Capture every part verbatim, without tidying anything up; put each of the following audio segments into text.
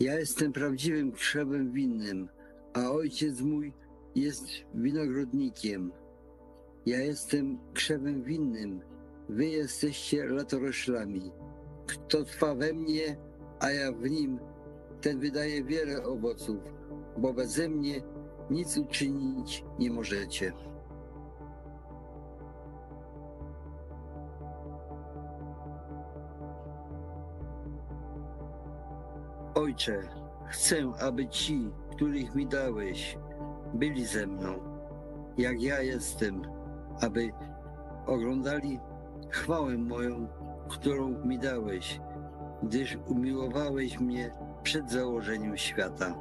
Ja jestem prawdziwym krzewem winnym, a ojciec mój jest winogrodnikiem. Ja jestem krzewem winnym, wy jesteście latoroślami. Kto trwa we mnie, a ja w nim, ten wydaje wiele owoców, bo beze mnie nic uczynić nie możecie. Ojcze, chcę, aby ci, których mi dałeś, byli ze mną, jak ja jestem, aby oglądali chwałę moją, którą mi dałeś, gdyż umiłowałeś mnie przed założeniem świata.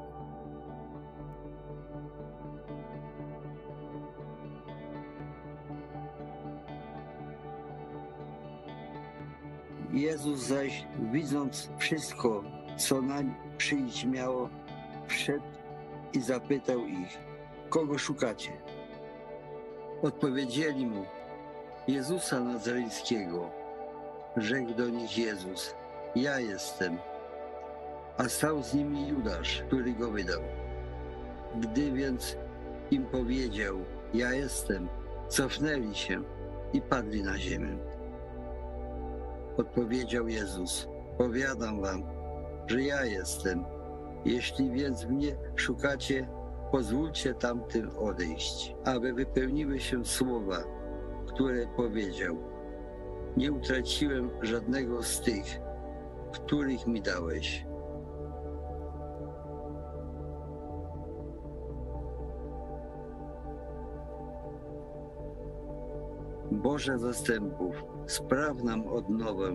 Jezus zaś, widząc wszystko, co nań przyjść miało, wszedł i zapytał ich, kogo szukacie? Odpowiedzieli mu, Jezusa Nazareńskiego. Rzekł do nich Jezus, ja jestem. A stał z nimi Judasz, który go wydał. Gdy więc im powiedział, ja jestem, cofnęli się i padli na ziemię. Odpowiedział Jezus, powiadam wam, że ja jestem. Jeśli więc mnie szukacie, pozwólcie tamtym odejść, aby wypełniły się słowa, które powiedział. Nie utraciłem żadnego z tych, których mi dałeś. Boże zastępów, spraw nam odnowę,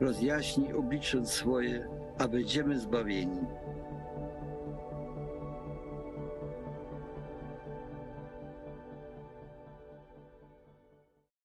rozjaśnij oblicze swoje, a będziemy zbawieni.